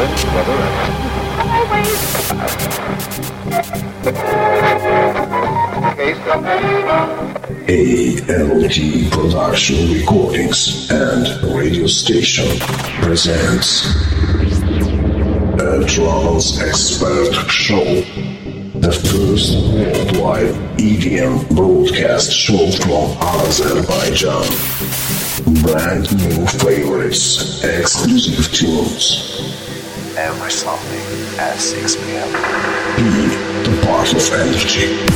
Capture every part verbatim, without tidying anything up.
A L G Production Recordings and Radio Station presents A Trance Expert Show, the first worldwide E D M broadcast show from Azerbaijan. Brand new favorites, exclusive tunes. Every Sunday at six p.m. Be the part of energy.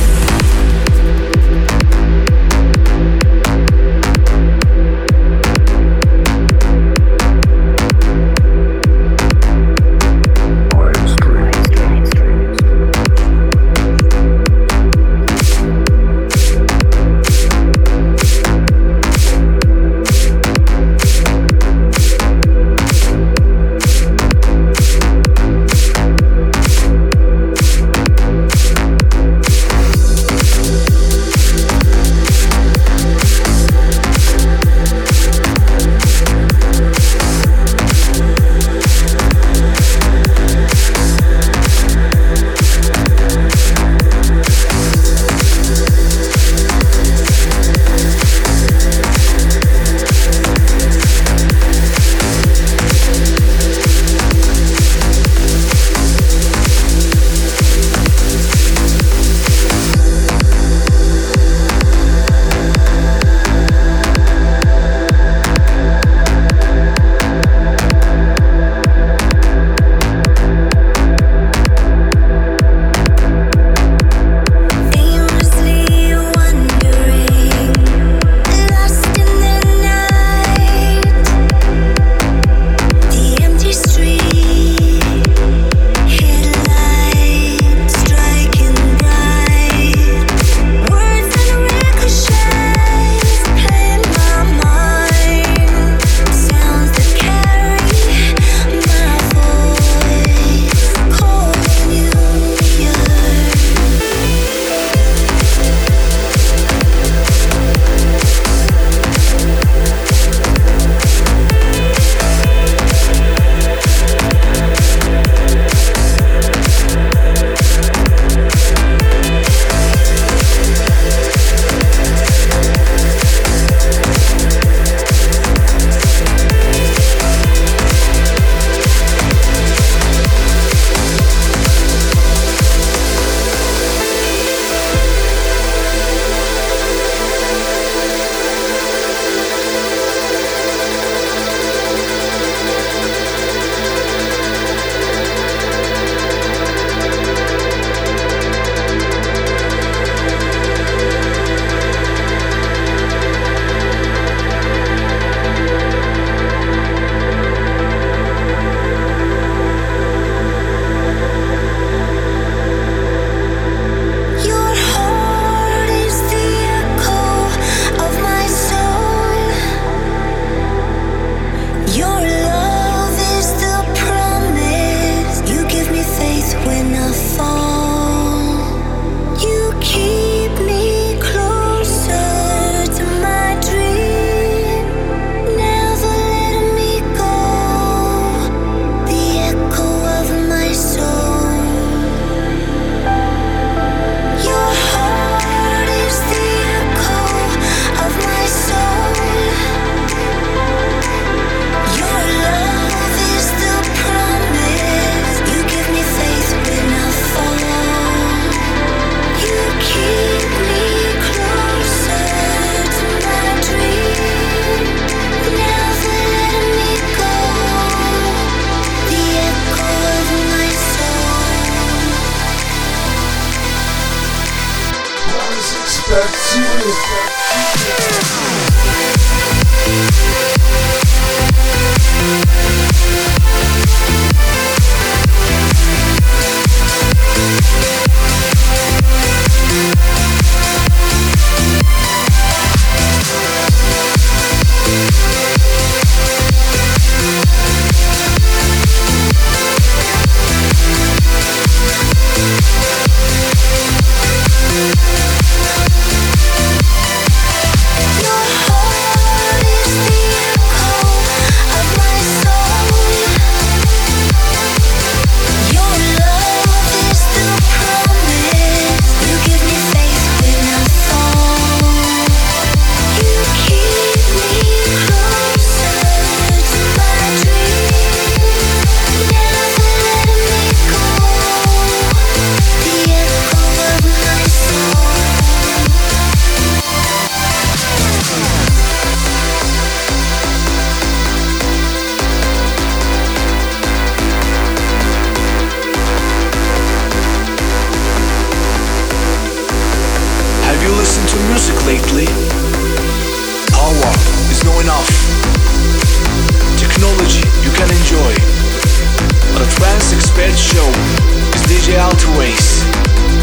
Expert Show is D J Altoways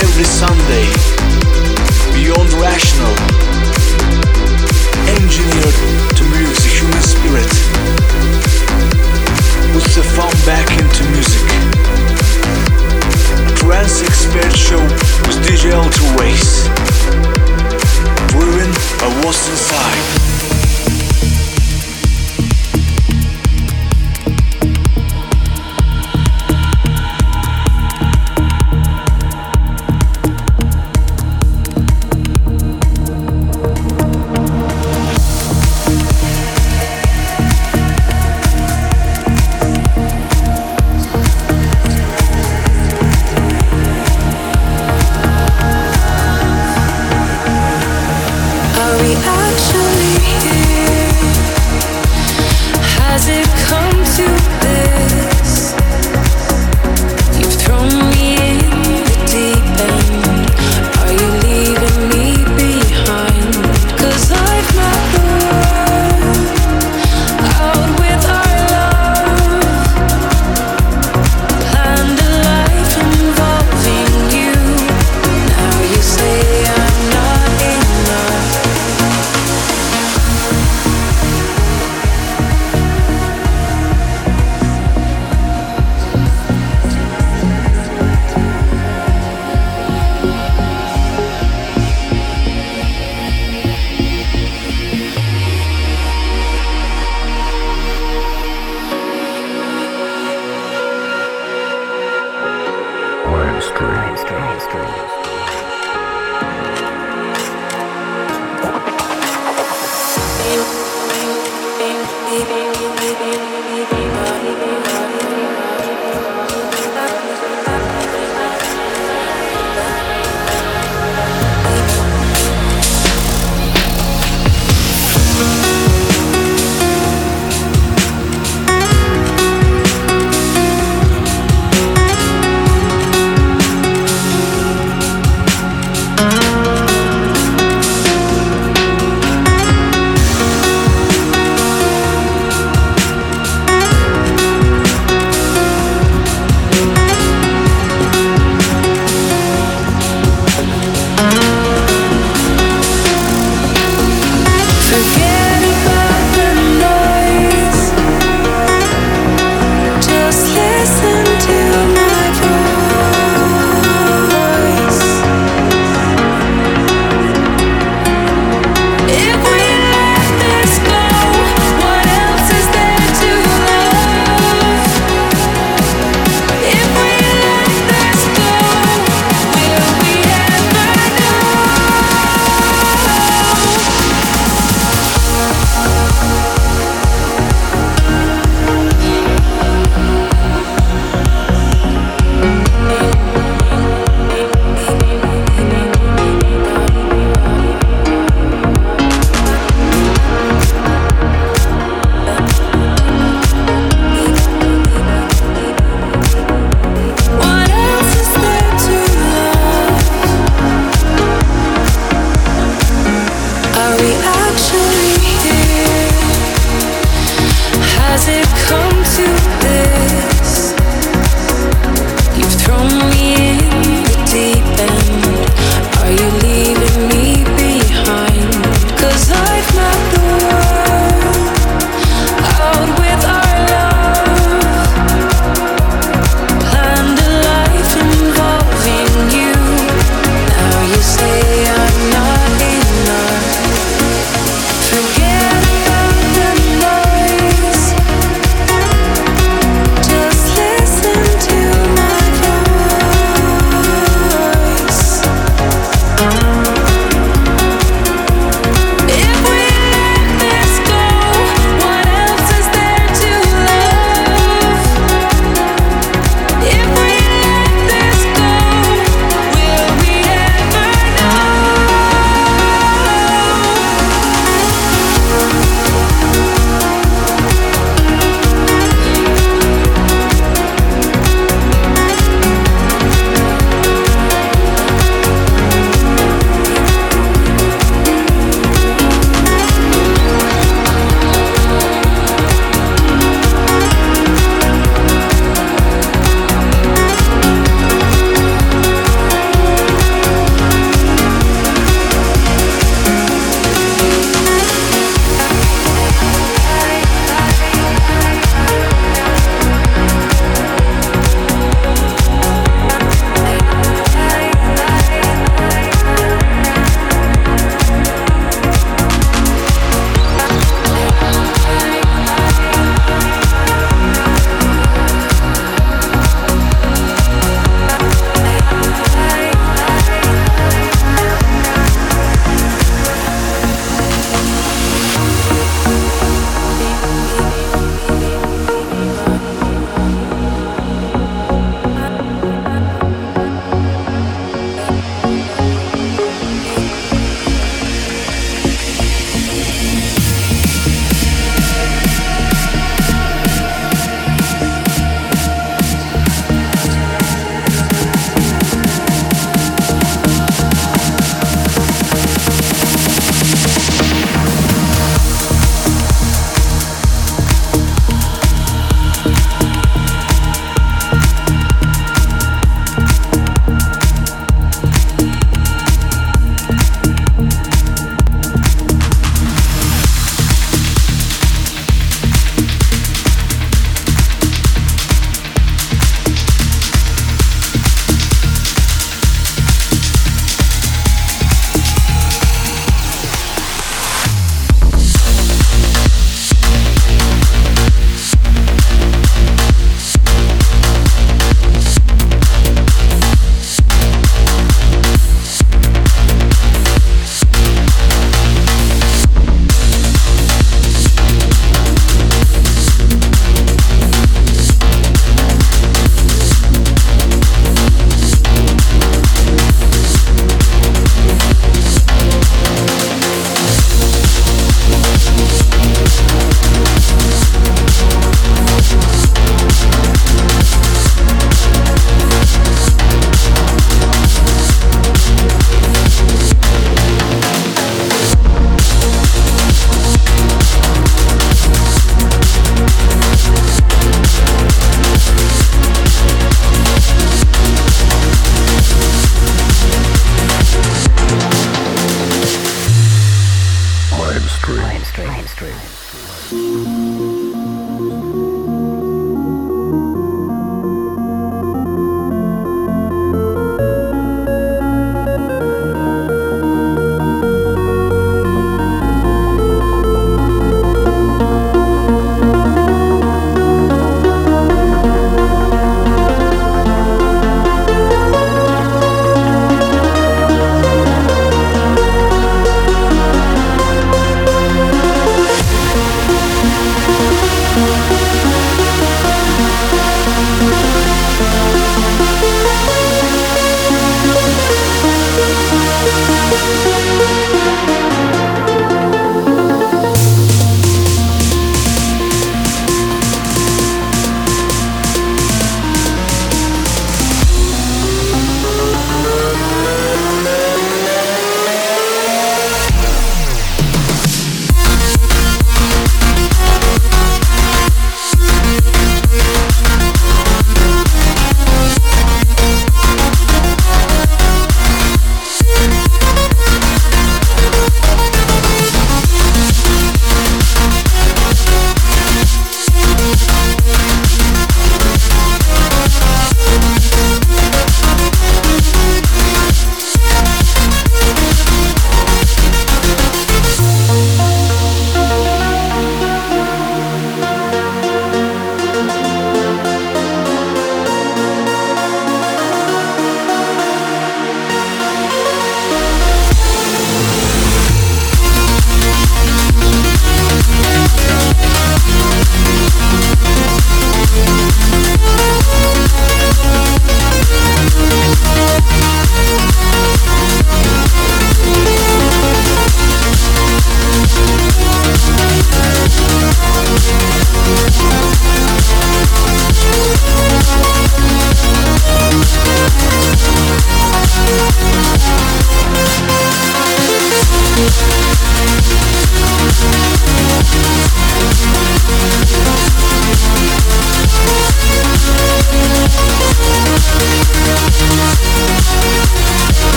every Sunday. Beyond rational, engineered to move the human spirit. Puts the fun back into music. A Trance Expert Show with D J Altoways. Brewing by what's inside.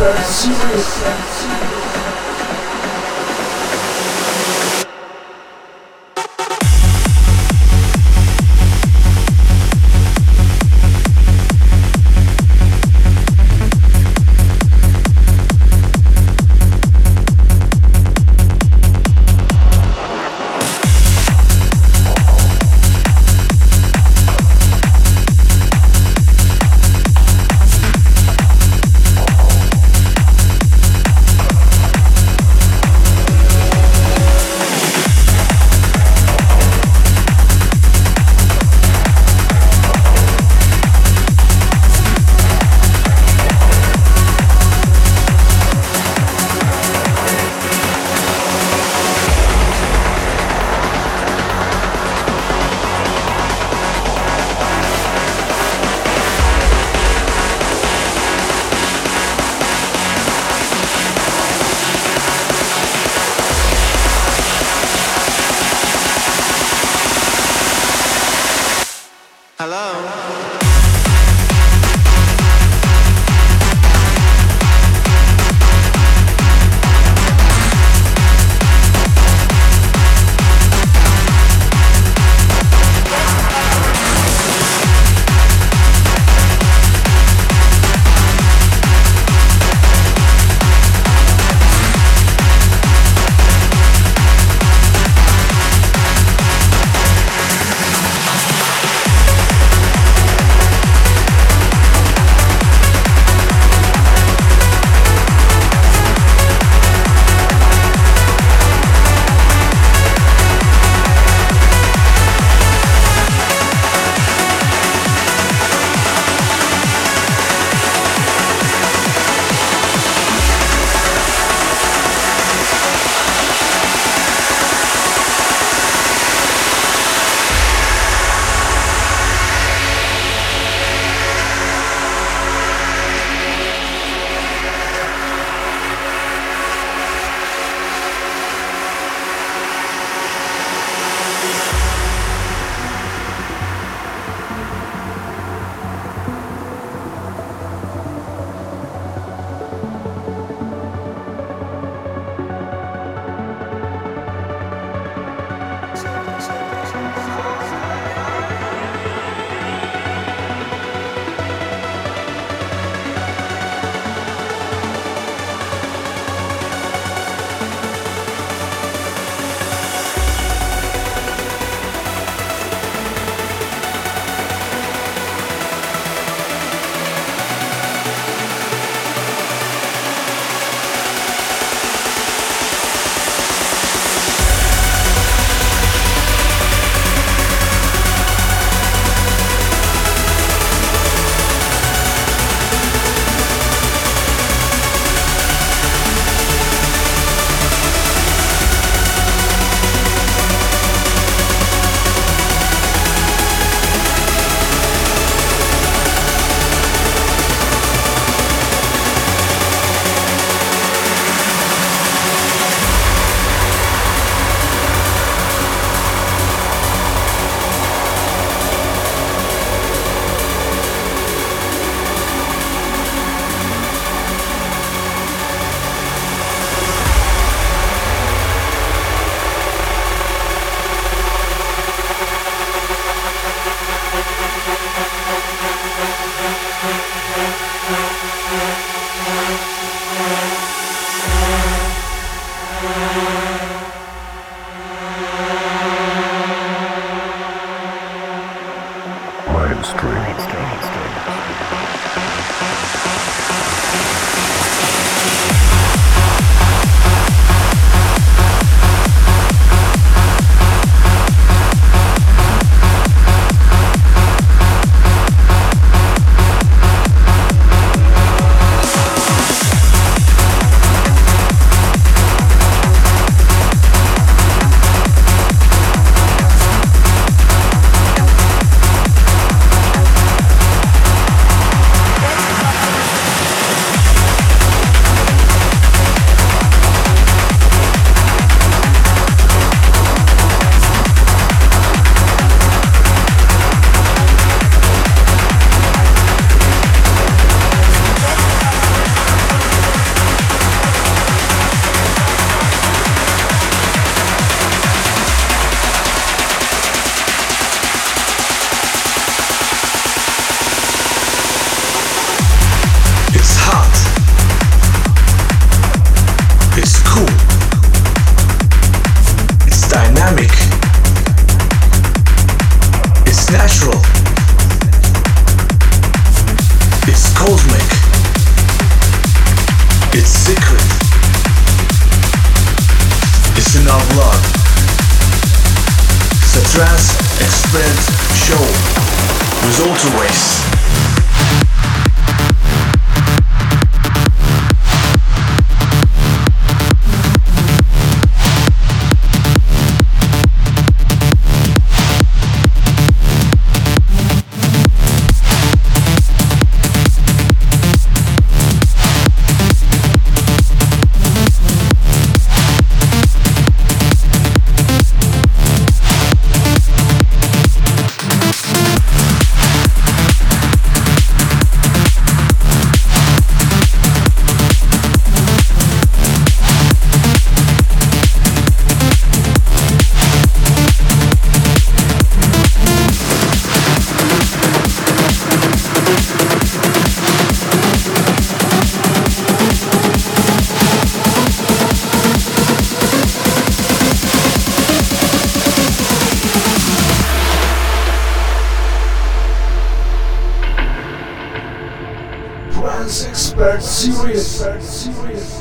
That's serious. That's serious. cosmic, it's secret, it's in our blood. It's a Trance Expert Show with Autoways. Expert serious, expert serious.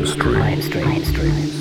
Live stream. Live stream. Live stream. Live stream.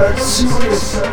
Expert Series. I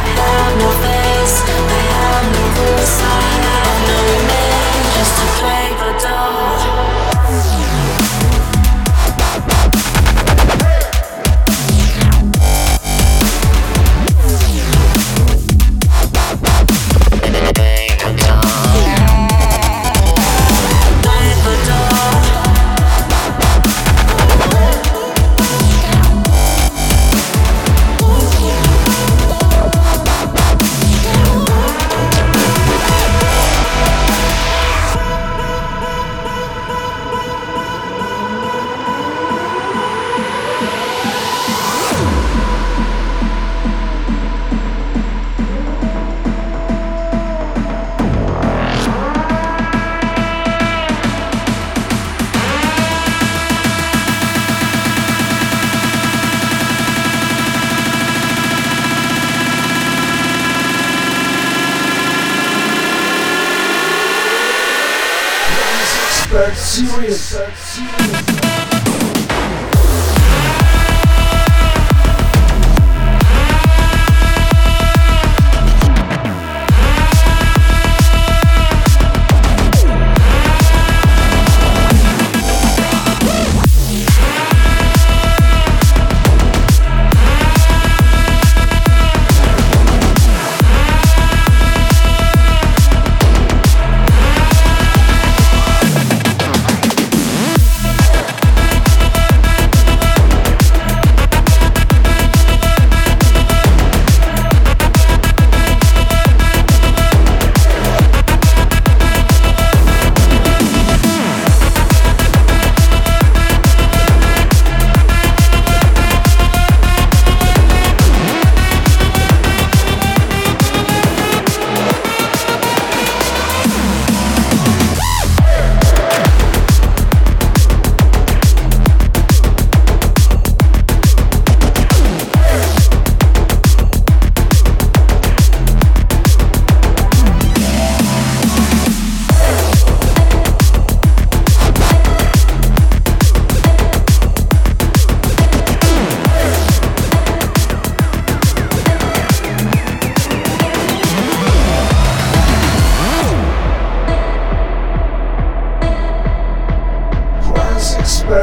have no face, I have no voice, I have no name, just to play the dog. Absurd serious. Absurd serious.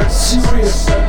Serious.